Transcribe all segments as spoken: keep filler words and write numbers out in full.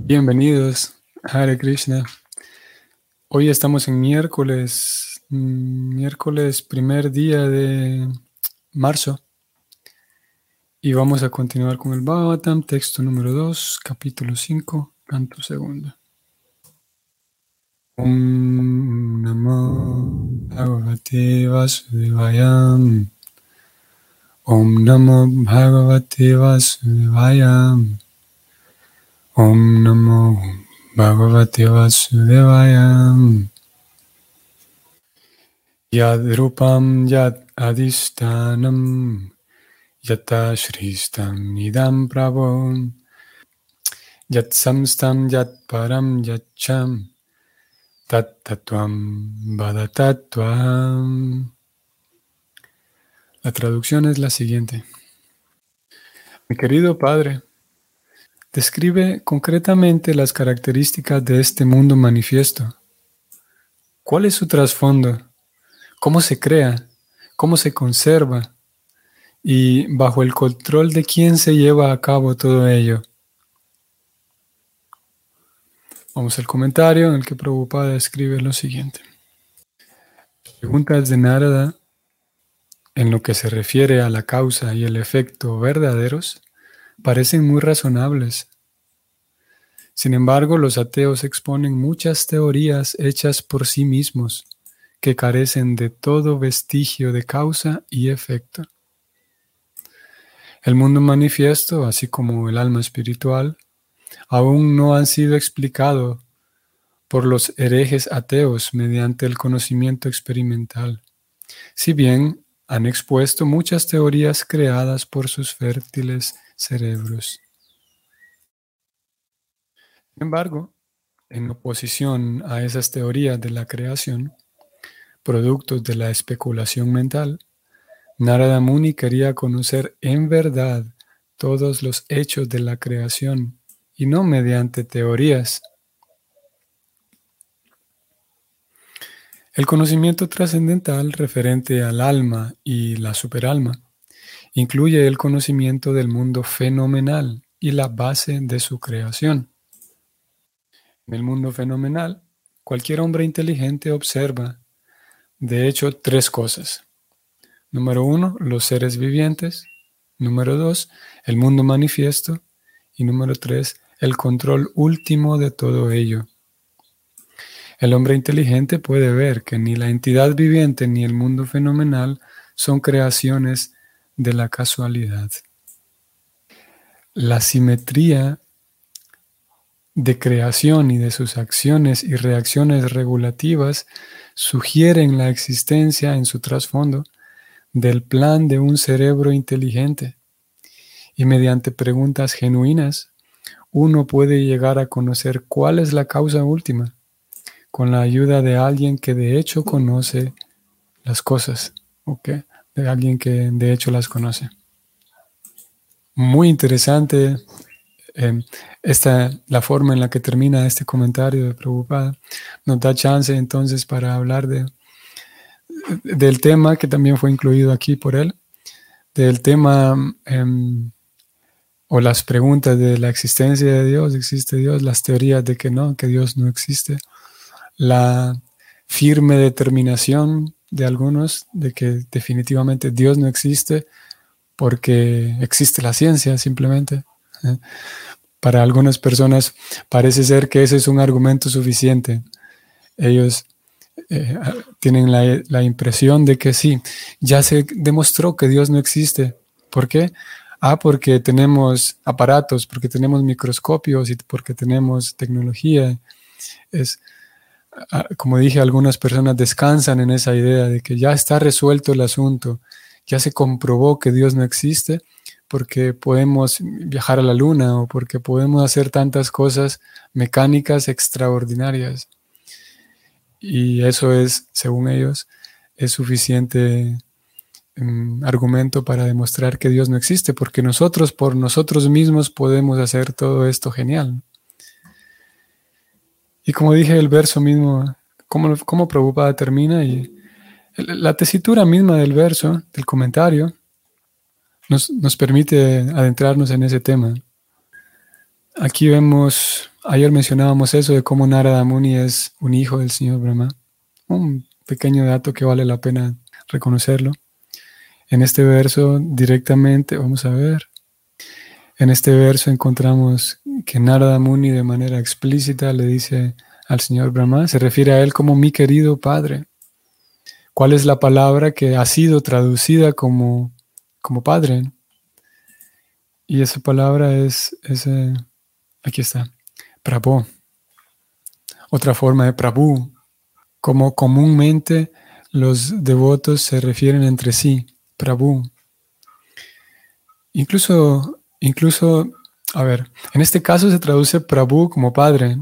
Bienvenidos, Hare Krishna. Hoy estamos en miércoles, miércoles primer día de marzo. Y vamos a continuar con el Bhagavatam, texto número dos, capítulo cinco, canto segundo. Om Namo Bhagavati Vasudevayam. Om Namo Bhagavati Vasudevayam. Om Namo Bhagavati Vasudevayam. Yad Rupam Yad Adhisthanam Yata Shristam Idam Prabhu Yat Samstam Yat Param Yacham Tat Tatvam Vadatattvam. La traducción es la siguiente. Mi querido Padre, describe concretamente las características de este mundo manifiesto. ¿Cuál es su trasfondo? ¿Cómo se crea? ¿Cómo se conserva? ¿Y bajo el control de quién se lleva a cabo todo ello? Vamos al comentario en el que Prabhupada escribe lo siguiente. Preguntas de Narada en lo que se refiere a la causa y el efecto verdaderos parecen muy razonables. Sin embargo, los ateos exponen muchas teorías hechas por sí mismos que carecen de todo vestigio de causa y efecto. El mundo manifiesto, así como el alma espiritual, aún no han sido explicados por los herejes ateos mediante el conocimiento experimental, si bien han expuesto muchas teorías creadas por sus fértiles cerebros. Sin embargo, en oposición a esas teorías de la creación, productos de la especulación mental, Narada Muni quería conocer en verdad todos los hechos de la creación y no mediante teorías. El conocimiento trascendental referente al alma y la superalma incluye el conocimiento del mundo fenomenal y la base de su creación. En el mundo fenomenal, cualquier hombre inteligente observa, de hecho, tres cosas. Número uno, los seres vivientes. Número dos, el mundo manifiesto. Y número tres, el control último de todo ello. El hombre inteligente puede ver que ni la entidad viviente ni el mundo fenomenal son creaciones de la casualidad. La simetría de creación y de sus acciones y reacciones regulativas sugieren la existencia en su trasfondo del plan de un cerebro inteligente, y mediante preguntas genuinas uno puede llegar a conocer cuál es la causa última con la ayuda de alguien que de hecho conoce las cosas, ¿ok? De alguien que de hecho las conoce. Muy interesante eh, esta, la forma en la que termina este comentario de Prabhupada. Nos da chance entonces para hablar de, del tema que también fue incluido aquí por él, del tema eh, o las preguntas de la existencia de Dios, ¿existe Dios?, las teorías de que no, que Dios no existe, la firme determinación de algunos de que definitivamente Dios no existe porque existe la ciencia simplemente. Para algunas personas parece ser que ese es un argumento suficiente. Ellos eh, tienen la, la impresión de que sí, ya se demostró que Dios no existe. ¿Por qué? Ah, porque tenemos aparatos, porque tenemos microscopios y porque tenemos tecnología. Es Como dije, algunas personas descansan en esa idea de que ya está resuelto el asunto, ya se comprobó que Dios no existe porque podemos viajar a la luna o porque podemos hacer tantas cosas mecánicas extraordinarias. Y eso es, según ellos, es suficiente um, argumento para demostrar que Dios no existe, porque nosotros por nosotros mismos podemos hacer todo esto genial. Y como dije, el verso mismo, cómo, cómo Prabhupada termina y la tesitura misma del verso, del comentario, nos, nos permite adentrarnos en ese tema. Aquí vemos Ayer mencionábamos eso de cómo Narada Muni es un hijo del Señor Brahma. Un pequeño dato que vale la pena reconocerlo. En este verso directamente, vamos a ver, en este verso encontramos que Narada Muni de manera explícita le dice al Señor Brahma, se refiere a él como mi querido padre. ¿Cuál es la palabra que ha sido traducida como, como padre? Y esa palabra es, es eh, aquí está, Prabhu. Otra forma de Prabhu, como comúnmente los devotos se refieren entre sí, Prabhu. Incluso, incluso, a ver, en este caso se traduce Prabhu como padre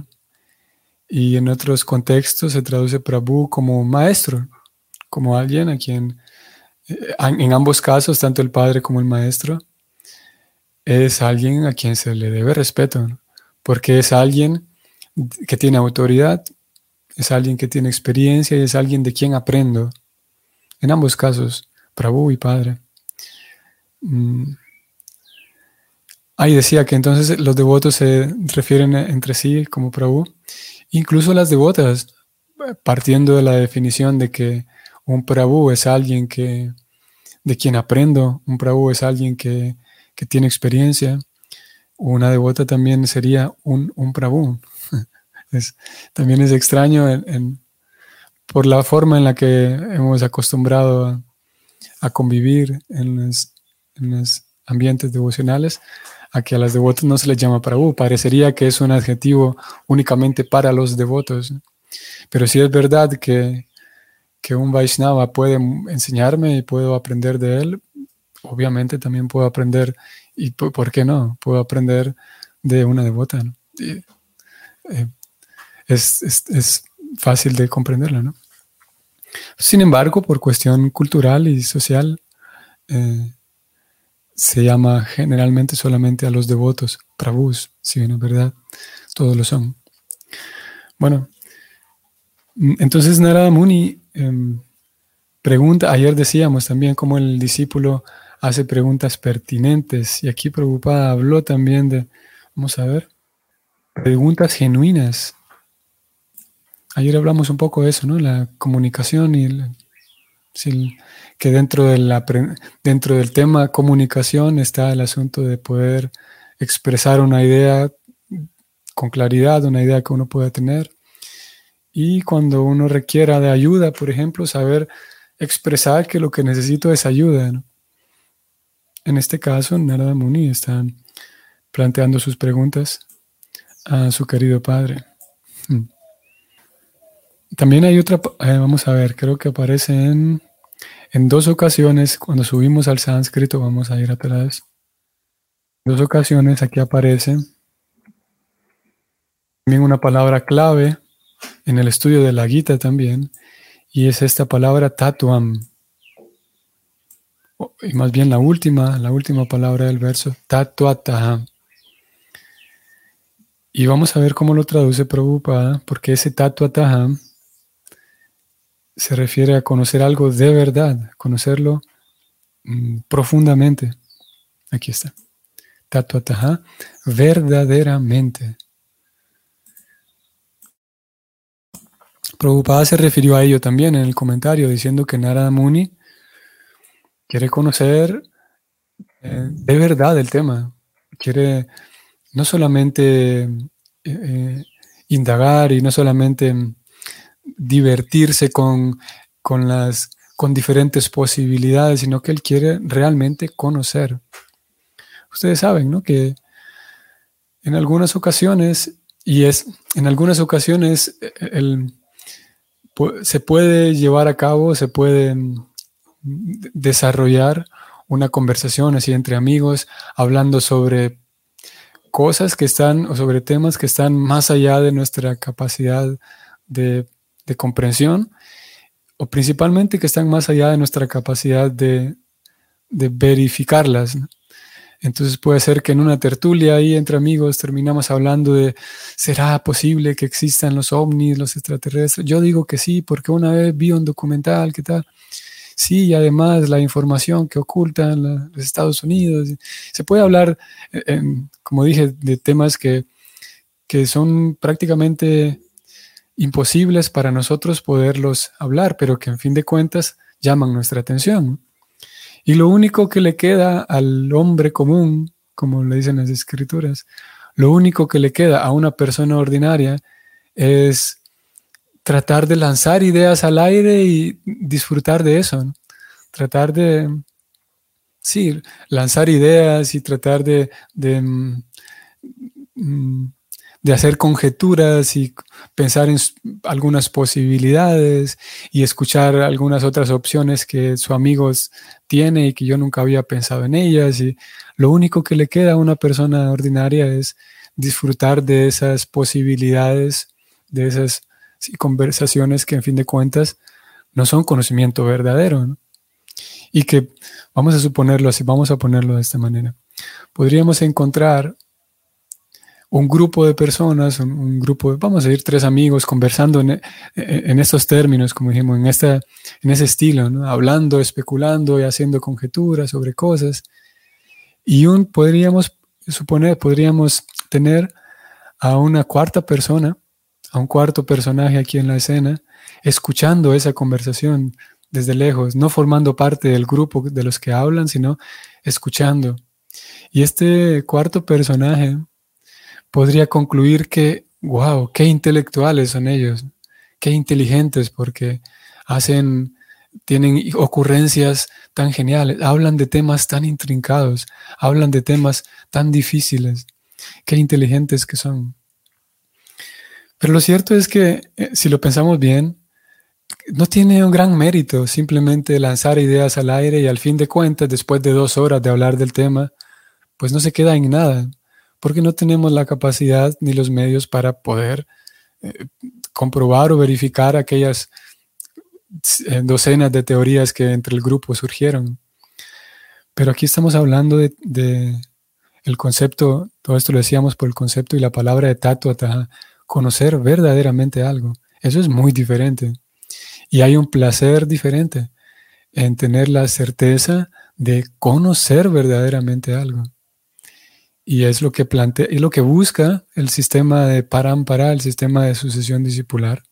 y en otros contextos se traduce Prabhu como maestro, como alguien a quien, en ambos casos, tanto el padre como el maestro, es alguien a quien se le debe respeto, ¿no? Porque es alguien que tiene autoridad, es alguien que tiene experiencia y es alguien de quien aprendo. En ambos casos, Prabhu y Padre. Mm. Ahí decía que entonces los devotos se refieren entre sí como Prabhu. Incluso las devotas, partiendo de la definición de que un Prabhu es alguien que, de quien aprendo, un Prabhu es alguien que, que tiene experiencia. Una devota también sería un, un Prabhu. Es, también es extraño en, en, por la forma en la que hemos acostumbrado a, a convivir en los, en los ambientes devocionales, a que a las devotas no se les llama Prabhu. Parecería que es un adjetivo únicamente para los devotos. Pero sí es verdad que, que un Vaisnava puede enseñarme y puedo aprender de él. Obviamente también puedo aprender, y por, ¿por qué no? Puedo aprender de una devota, ¿no? Y, eh, Es, es, es fácil de comprenderla, ¿no? Sin embargo, por cuestión cultural y social, eh, se llama generalmente solamente a los devotos, Prabhus, si bien es verdad, todos lo son. Bueno, entonces Narada Muni eh, pregunta, ayer decíamos también cómo el discípulo hace preguntas pertinentes, y aquí Prabhupada habló también de, vamos a ver, preguntas genuinas. Ayer hablamos un poco de eso, ¿no? La comunicación y el, el, que dentro, de la, dentro del tema comunicación está el asunto de poder expresar una idea con claridad, una idea que uno pueda tener. Y cuando uno requiera de ayuda, por ejemplo, saber expresar que lo que necesito es ayuda, ¿no? En este caso, Narada Muni está planteando sus preguntas a su querido padre. Hmm. También hay otra, eh, vamos a ver, creo que aparece en, en dos ocasiones, cuando subimos al sánscrito, vamos a ir atrás. En dos ocasiones aquí aparece también una palabra clave en el estudio de la Gita también, y es esta palabra tatuam. Y más bien la última, la última palabra del verso, tattvataḥ. Y vamos a ver cómo lo traduce Prabhupada, porque ese tattvataḥ se refiere a conocer algo de verdad, conocerlo mmm, profundamente. Aquí está. Tattvataḥ, verdaderamente. Prabhupada se refirió a ello también en el comentario, diciendo que Narada Muni quiere conocer eh, de verdad el tema. Quiere no solamente eh, eh, indagar y no solamente divertirse con, con, las, con diferentes posibilidades, sino que él quiere realmente conocer. Ustedes saben, ¿no? Que en algunas ocasiones, y es en algunas ocasiones el, se puede llevar a cabo, se puede desarrollar una conversación así entre amigos, hablando sobre cosas que están, o sobre temas que están más allá de nuestra capacidad de de comprensión, o principalmente que están más allá de nuestra capacidad de, de verificarlas, ¿no? Entonces puede ser que en una tertulia ahí entre amigos terminamos hablando de ¿será posible que existan los ovnis, los extraterrestres? Yo digo que sí, porque una vez vi un documental, ¿qué tal? Sí, y además la información que ocultan los Estados Unidos. Se puede hablar, eh, eh, como dije, de temas que, que son prácticamente imposibles para nosotros poderlos hablar, pero que en fin de cuentas llaman nuestra atención. Y lo único que le queda al hombre común, como le dicen las escrituras, lo único que le queda a una persona ordinaria es tratar de lanzar ideas al aire y disfrutar de eso, ¿no? Tratar de, sí, lanzar ideas y tratar de, de, de hacer conjeturas y pensar en algunas posibilidades y escuchar algunas otras opciones que su amigo tiene y que yo nunca había pensado en ellas. Y lo único que le queda a una persona ordinaria es disfrutar de esas posibilidades, de esas sí, conversaciones que en fin de cuentas no son conocimiento verdadero, ¿no? Y que, vamos a suponerlo así, vamos a ponerlo de esta manera. Podríamos encontrar un grupo de personas, un, un grupo, de, vamos a decir, tres amigos conversando en, en estos términos, como dijimos, en, esta, en ese estilo, ¿no? Hablando, especulando y haciendo conjeturas sobre cosas. Y un, podríamos suponer, podríamos tener a una cuarta persona, a un cuarto personaje aquí en la escena, escuchando esa conversación desde lejos, no formando parte del grupo de los que hablan, sino escuchando. Y este cuarto personaje podría concluir que, wow, qué intelectuales son ellos, qué inteligentes, porque hacen, tienen ocurrencias tan geniales, hablan de temas tan intrincados, hablan de temas tan difíciles, qué inteligentes que son. Pero lo cierto es que, si lo pensamos bien, no tiene un gran mérito simplemente lanzar ideas al aire y al fin de cuentas, después de dos horas de hablar del tema, pues no se queda en nada, porque no tenemos la capacidad ni los medios para poder eh, comprobar o verificar aquellas eh, docenas de teorías que entre el grupo surgieron. Pero aquí estamos hablando de, de el concepto, todo esto lo decíamos por el concepto y la palabra de tattvataḥ, conocer verdaderamente algo. Eso es muy diferente. Y hay un placer diferente en tener la certeza de conocer verdaderamente algo. Y es lo que plantea, es lo que busca el sistema de parámpara, el sistema de sucesión discipular.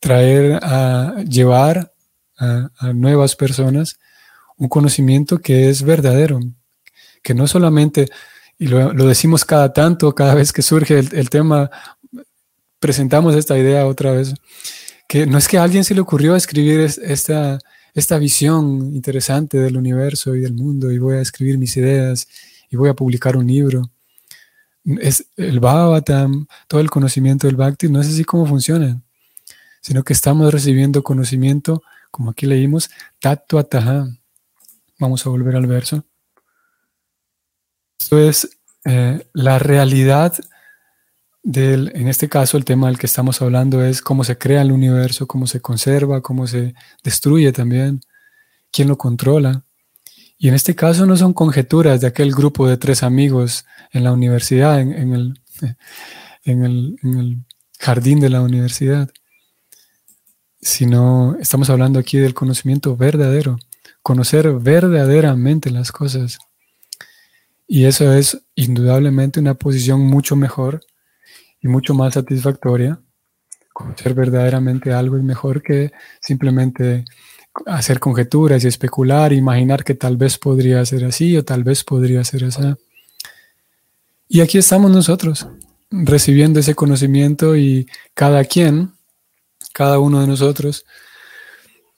Traer a llevar a, a nuevas personas un conocimiento que es verdadero, que no solamente, y lo, lo decimos cada tanto, cada vez que surge el, el tema, presentamos esta idea otra vez. Que no es que a alguien se le ocurrió escribir esta, esta visión interesante del universo y del mundo y voy a escribir mis ideas y voy a publicar un libro. Es el Bhagavatam, todo el conocimiento del Bhakti, no es así como funciona, sino que estamos recibiendo conocimiento, como aquí leímos, tattvataḥ. Vamos a volver al verso. Esto es eh, la realidad. Del, en este caso, el tema del que estamos hablando es cómo se crea el universo, cómo se conserva, cómo se destruye también, quién lo controla. Y en este caso no son conjeturas de aquel grupo de tres amigos en la universidad, en, en, el, en, el, en el jardín de la universidad, sino estamos hablando aquí del conocimiento verdadero, conocer verdaderamente las cosas. Y eso es indudablemente una posición mucho mejor y mucho más satisfactoria, conocer verdaderamente algo es mejor que simplemente hacer conjeturas y especular, imaginar que tal vez podría ser así o tal vez podría ser así. Y aquí estamos nosotros, recibiendo ese conocimiento y cada quien, cada uno de nosotros,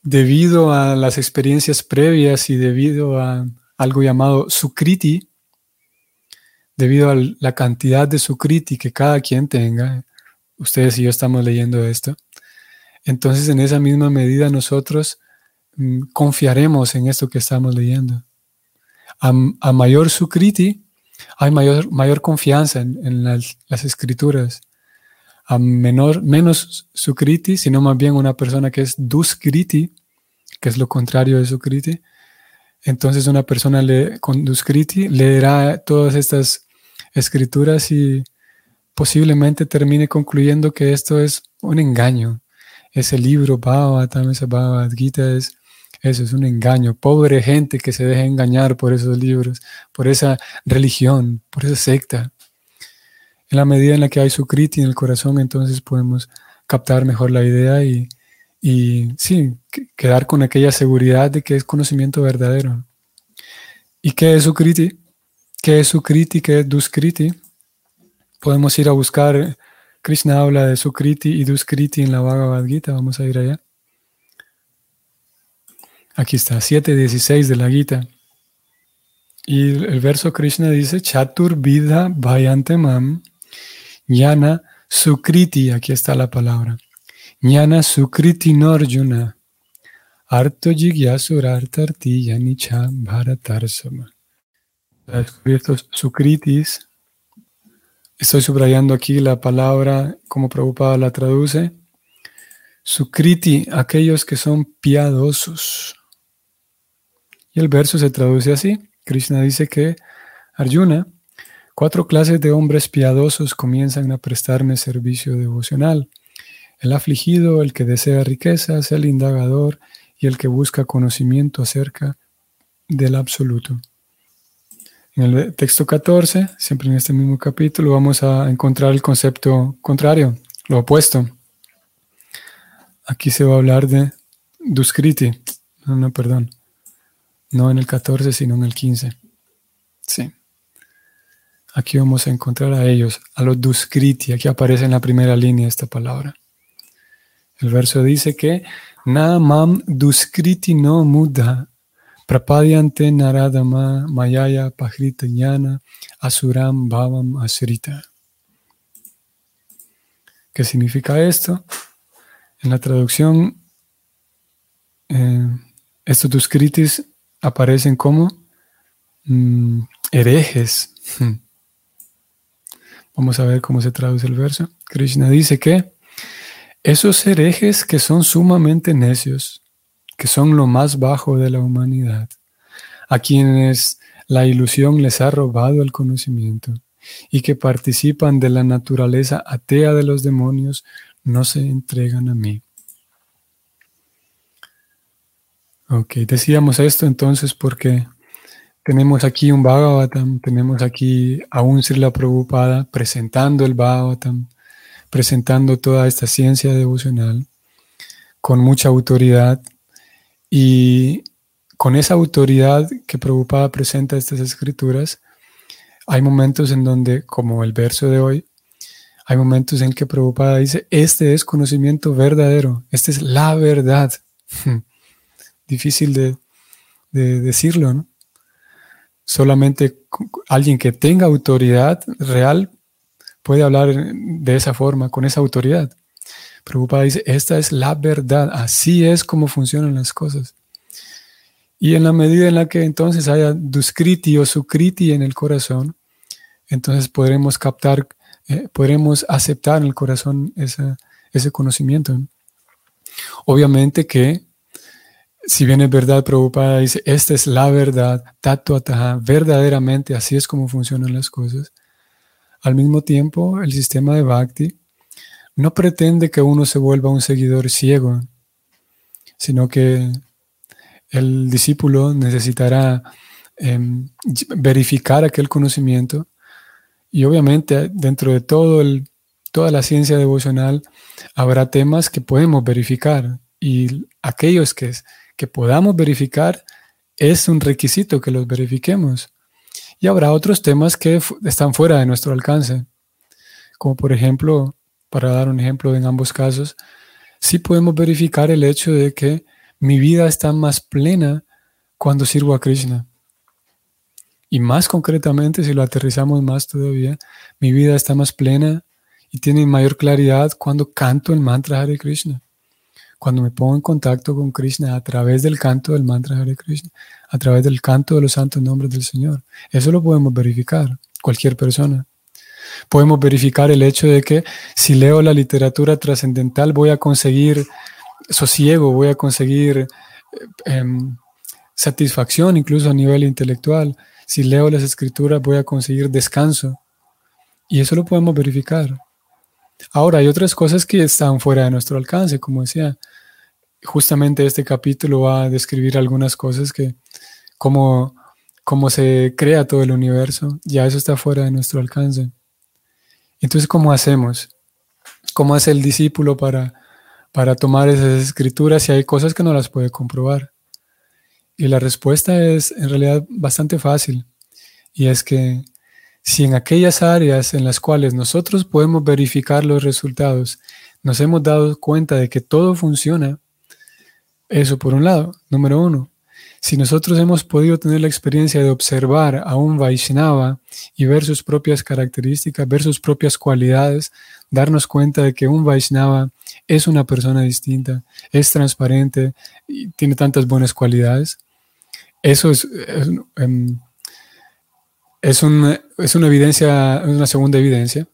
debido a las experiencias previas y debido a algo llamado sukriti, debido a la cantidad de sukriti que cada quien tenga, ustedes y yo estamos leyendo esto, entonces en esa misma medida nosotros mm, confiaremos en esto que estamos leyendo. A, a mayor sukriti hay mayor, mayor confianza en, en las, las escrituras. A menor, menos sukriti, sino más bien una persona que es duskriti, que es lo contrario de sukriti, entonces una persona le, con duskriti leerá todas estas escrituras y posiblemente termine concluyendo que esto es un engaño. Ese libro Bhagavatam, esa Bhagavad Gita, es, eso es un engaño. Pobre gente que se deja engañar por esos libros, por esa religión, por esa secta. En la medida en la que hay sukriti en el corazón, entonces podemos captar mejor la idea y, y sí, quedar con aquella seguridad de que es conocimiento verdadero. ¿Y qué es sukriti? ¿Qué es sukriti? ¿Qué es duskriti? Podemos ir a buscar, Krishna habla de sukriti y duskriti en la Bhagavad Gita, vamos a ir allá. Aquí está, siete dieciséis de la Gita. Y el verso Krishna dice, chaturvidha bhayantemam jnana sukriti, aquí está la palabra, jnana sukriti norjuna, arto jigyasurartarti yanicha bharatarsama. Estos sukritis, estoy subrayando aquí la palabra como Prabhupada la traduce, sukriti, aquellos que son piadosos. Y el verso se traduce así. Krishna dice que, Arjuna, cuatro clases de hombres piadosos comienzan a prestarme servicio devocional. El afligido, el que desea riquezas, el indagador y el que busca conocimiento acerca del absoluto. En el texto catorce, siempre en este mismo capítulo, vamos a encontrar el concepto contrario, lo opuesto. Aquí se va a hablar de duskriti. No, no, perdón. No en el catorce, sino en el quince. Sí. Aquí vamos a encontrar a ellos, a los duskriti. Aquí aparece en la primera línea esta palabra. El verso dice que na mam duskriti no mudha prapadyante naradama mayaya pahrita jnana asuram bhavam asrita. ¿Qué significa esto? En la traducción, eh, estos duskritis aparecen como mm, herejes. Vamos a ver cómo se traduce el verso. Krishna dice que esos herejes que son sumamente necios, que son lo más bajo de la humanidad, a quienes la ilusión les ha robado el conocimiento y que participan de la naturaleza atea de los demonios, no se entregan a mí. Ok, decíamos esto entonces porque tenemos aquí un Bhagavatam, tenemos aquí a un Srila Prabhupada presentando el Bhagavatam, presentando toda esta ciencia devocional con mucha autoridad, y con esa autoridad que Prabhupada presenta estas escrituras, hay momentos en donde, como el verso de hoy, hay momentos en que Prabhupada dice, este es conocimiento verdadero, esta es la verdad. Difícil de, de decirlo, ¿no? Solamente alguien que tenga autoridad real puede hablar de esa forma, con esa autoridad. Prabhupada dice, esta es la verdad, así es como funcionan las cosas. Y en la medida en la que entonces haya duskriti o sukriti en el corazón, entonces podremos captar, Eh, podremos aceptar en el corazón esa, ese conocimiento. Obviamente que, si bien es verdad, Prabhupada dice, esta es la verdad, tattvataḥ, verdaderamente así es como funcionan las cosas. Al mismo tiempo, el sistema de Bhakti no pretende que uno se vuelva un seguidor ciego, sino que el discípulo necesitará eh, verificar aquel conocimiento. Y obviamente dentro de todo el, toda la ciencia devocional habrá temas que podemos verificar, y aquellos que, que podamos verificar es un requisito que los verifiquemos. Y habrá otros temas que f- están fuera de nuestro alcance, como por ejemplo, para dar un ejemplo en ambos casos, sí podemos verificar el hecho de que mi vida está más plena cuando sirvo a Krishna. Y más concretamente, si lo aterrizamos más todavía, mi vida está más plena y tiene mayor claridad cuando canto el mantra Hare Krishna. Cuando me pongo en contacto con Krishna a través del canto del mantra Hare Krishna, a través del canto de los santos nombres del Señor. Eso lo podemos verificar, cualquier persona. Podemos verificar el hecho de que si leo la literatura trascendental voy a conseguir sosiego, voy a conseguir eh, satisfacción incluso a nivel intelectual. Si leo las escrituras voy a conseguir descanso, y eso lo podemos verificar. Ahora, hay otras cosas que están fuera de nuestro alcance, como decía, justamente este capítulo va a describir algunas cosas que, como, como se crea todo el universo, ya eso está fuera de nuestro alcance. Entonces, ¿cómo hacemos? ¿Cómo hace el discípulo para, para tomar esas escrituras si hay cosas que no las puede comprobar? Y la respuesta es en realidad bastante fácil, y es que si en aquellas áreas en las cuales nosotros podemos verificar los resultados, nos hemos dado cuenta de que todo funciona, eso por un lado. Número uno, si nosotros hemos podido tener la experiencia de observar a un Vaishnava y ver sus propias características, ver sus propias cualidades, darnos cuenta de que un Vaishnava es una persona distinta, es transparente y tiene tantas buenas cualidades, eso es, es, es, una, es una evidencia, una segunda evidencia.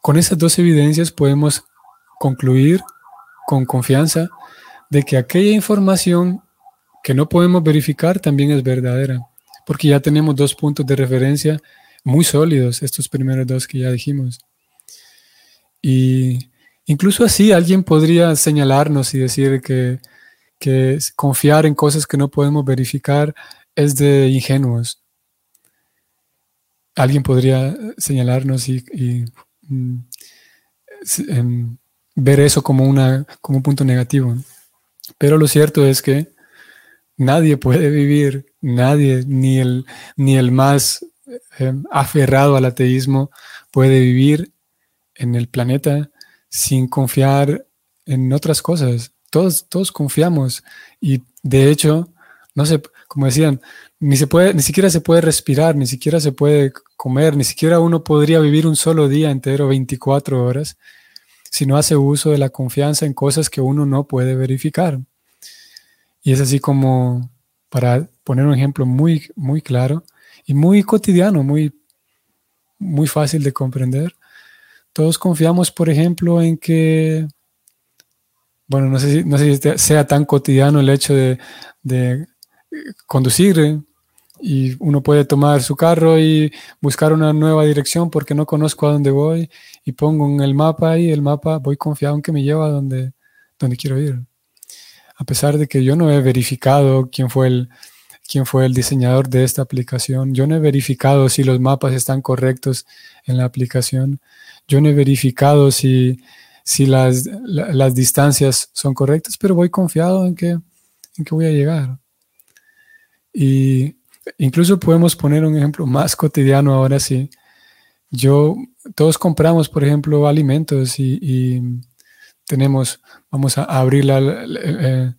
Con esas dos evidencias podemos concluir con confianza de que aquella información que no podemos verificar también es verdadera, porque ya tenemos dos puntos de referencia muy sólidos, estos primeros dos que ya dijimos. Y incluso así alguien podría señalarnos y decir que, que confiar en cosas que no podemos verificar es de ingenuos. Alguien podría señalarnos y, y mm, mm, ver eso como, una, como un punto negativo. Pero lo cierto es que nadie puede vivir, nadie, ni el, ni el más eh, aferrado al ateísmo puede vivir en el planeta sin confiar en otras cosas. Todos, todos confiamos, y de hecho, no sé, como decían, ni se puede, ni siquiera se puede respirar, ni siquiera se puede comer, ni siquiera uno podría vivir un solo día entero, veinticuatro horas, si no hace uso de la confianza en cosas que uno no puede verificar. Y es así como, para poner un ejemplo muy, muy claro y muy cotidiano, muy, muy fácil de comprender, todos confiamos, por ejemplo, en que, bueno, no sé si, no sé si sea tan cotidiano el hecho de, de conducir, y uno puede tomar su carro y buscar una nueva dirección porque no conozco a dónde voy, y pongo en el mapa y el mapa voy confiado en que me lleva a donde, donde quiero ir. A pesar de que yo no he verificado quién fue, el, quién fue el diseñador de esta aplicación, yo no he verificado si los mapas están correctos en la aplicación, yo no he verificado si, si las, la, las distancias son correctas, pero voy confiado en que, en que voy a llegar. Y incluso podemos poner un ejemplo más cotidiano ahora sí. Yo, todos compramos, por ejemplo, alimentos y... y tenemos, vamos a abrir la, la, la,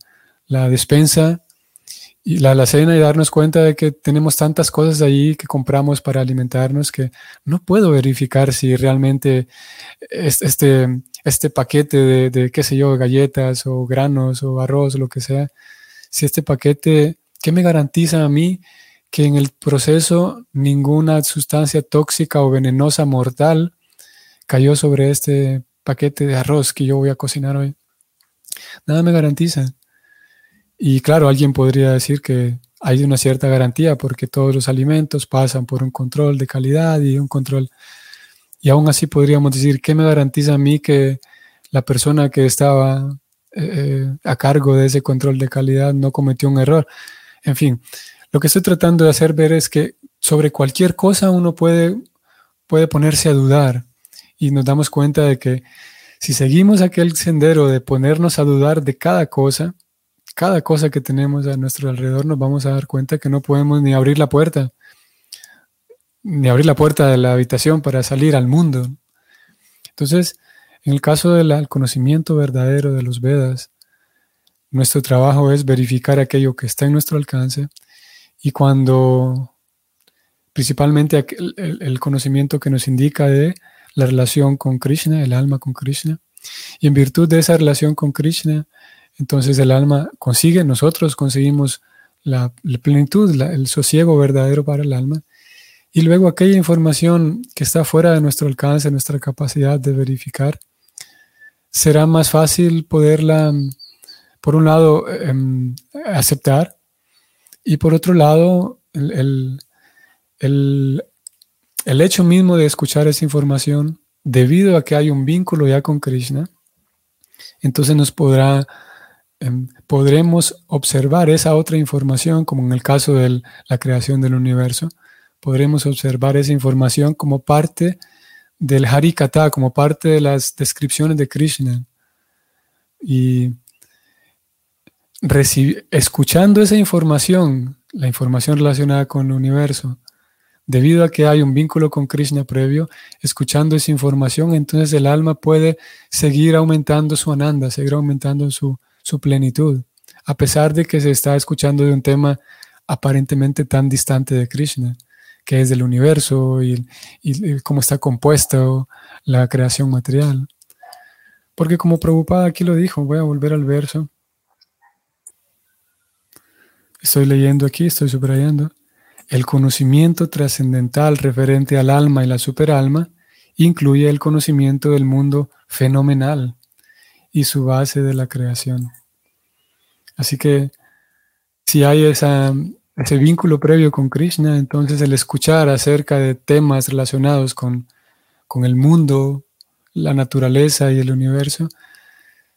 la despensa y la alacena y darnos cuenta de que tenemos tantas cosas ahí que compramos para alimentarnos que no puedo verificar si realmente este, este paquete de, de, qué sé yo, galletas o granos o arroz, lo que sea, si este paquete, ¿qué me garantiza a mí que en el proceso ninguna sustancia tóxica o venenosa mortal cayó sobre este paquete de arroz que yo voy a cocinar hoy? Nada me garantiza. Y claro, alguien podría decir que hay una cierta garantía porque todos los alimentos pasan por un control de calidad y un control. Y aún así podríamos decir, ¿qué me garantiza a mí que la persona que estaba eh, a cargo de ese control de calidad no cometió un error? En fin, lo que estoy tratando de hacer ver es que sobre cualquier cosa uno puede, puede ponerse a dudar. Y nos damos cuenta de que si seguimos aquel sendero de ponernos a dudar de cada cosa, cada cosa que tenemos a nuestro alrededor, nos vamos a dar cuenta que no podemos ni abrir la puerta, ni abrir la puerta de la habitación para salir al mundo. Entonces, en el caso del conocimiento verdadero de los Vedas, nuestro trabajo es verificar aquello que está en nuestro alcance, y cuando principalmente aquel, el, el conocimiento que nos indica de la relación con Krishna, el alma con Krishna, y en virtud de esa relación con Krishna, entonces el alma consigue, nosotros conseguimos la, la plenitud, la, el sosiego verdadero para el alma, y luego aquella información que está fuera de nuestro alcance, nuestra capacidad de verificar, será más fácil poderla, por un lado, eh, aceptar, y por otro lado, el, el, el El hecho mismo de escuchar esa información, debido a que hay un vínculo ya con Krishna, entonces nos podrá, eh, podremos observar esa otra información, como en el caso de la creación del universo, podremos observar esa información como parte del Harikatha, como parte de las descripciones de Krishna. Y recib- escuchando esa información, la información relacionada con el universo, debido a que hay un vínculo con Krishna previo, escuchando esa información, entonces el alma puede seguir aumentando su ananda, seguir aumentando su, su plenitud, a pesar de que se está escuchando de un tema aparentemente tan distante de Krishna, que es del universo y, y, y cómo está compuesto la creación material. Porque como Prabhupada aquí lo dijo, voy a volver al verso. Estoy leyendo aquí, estoy subrayando. El conocimiento trascendental referente al alma y la superalma incluye el conocimiento del mundo fenomenal y su base de la creación. Así que si hay esa... ese vínculo previo con Krishna, entonces el escuchar acerca de temas relacionados con, con el mundo, la naturaleza y el universo,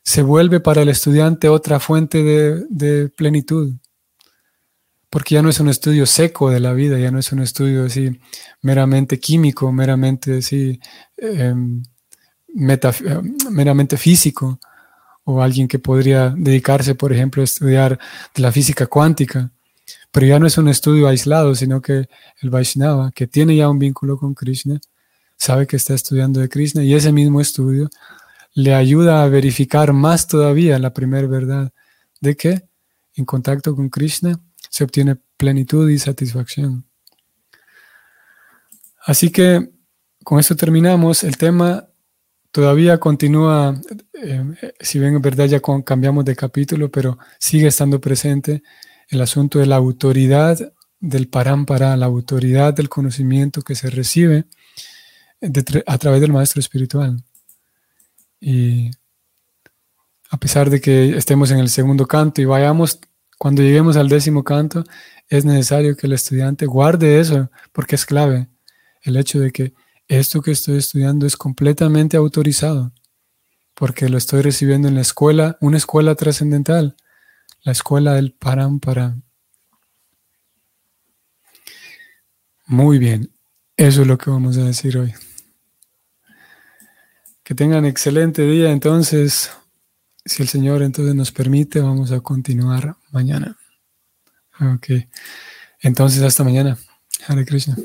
se vuelve para el estudiante otra fuente de, de plenitud. Porque ya no es un estudio seco de la vida, ya no es un estudio así meramente químico, meramente, así, eh, metaf- meramente físico, o alguien que podría dedicarse, por ejemplo, a estudiar de la física cuántica. Pero ya no es un estudio aislado, sino que el Vaisnava, que tiene ya un vínculo con Krishna, sabe que está estudiando de Krishna, y ese mismo estudio le ayuda a verificar más todavía la primera verdad, de que en contacto con Krishna se obtiene plenitud y satisfacción. Así que con esto terminamos. El tema todavía continúa, eh, si bien en verdad ya con, cambiamos de capítulo, pero sigue estando presente el asunto de la autoridad del parámpara, la autoridad del conocimiento que se recibe de, a través del maestro espiritual. Y a pesar de que estemos en el segundo canto y vayamos, cuando lleguemos al décimo canto, es necesario que el estudiante guarde eso, porque es clave el hecho de que esto que estoy estudiando es completamente autorizado, porque lo estoy recibiendo en la escuela, una escuela trascendental, la escuela del parámpara. Muy bien, eso es lo que vamos a decir hoy. Que tengan excelente día. Entonces, si el Señor entonces nos permite, vamos a continuar mañana. Ok, entonces hasta mañana. Hare Krishna.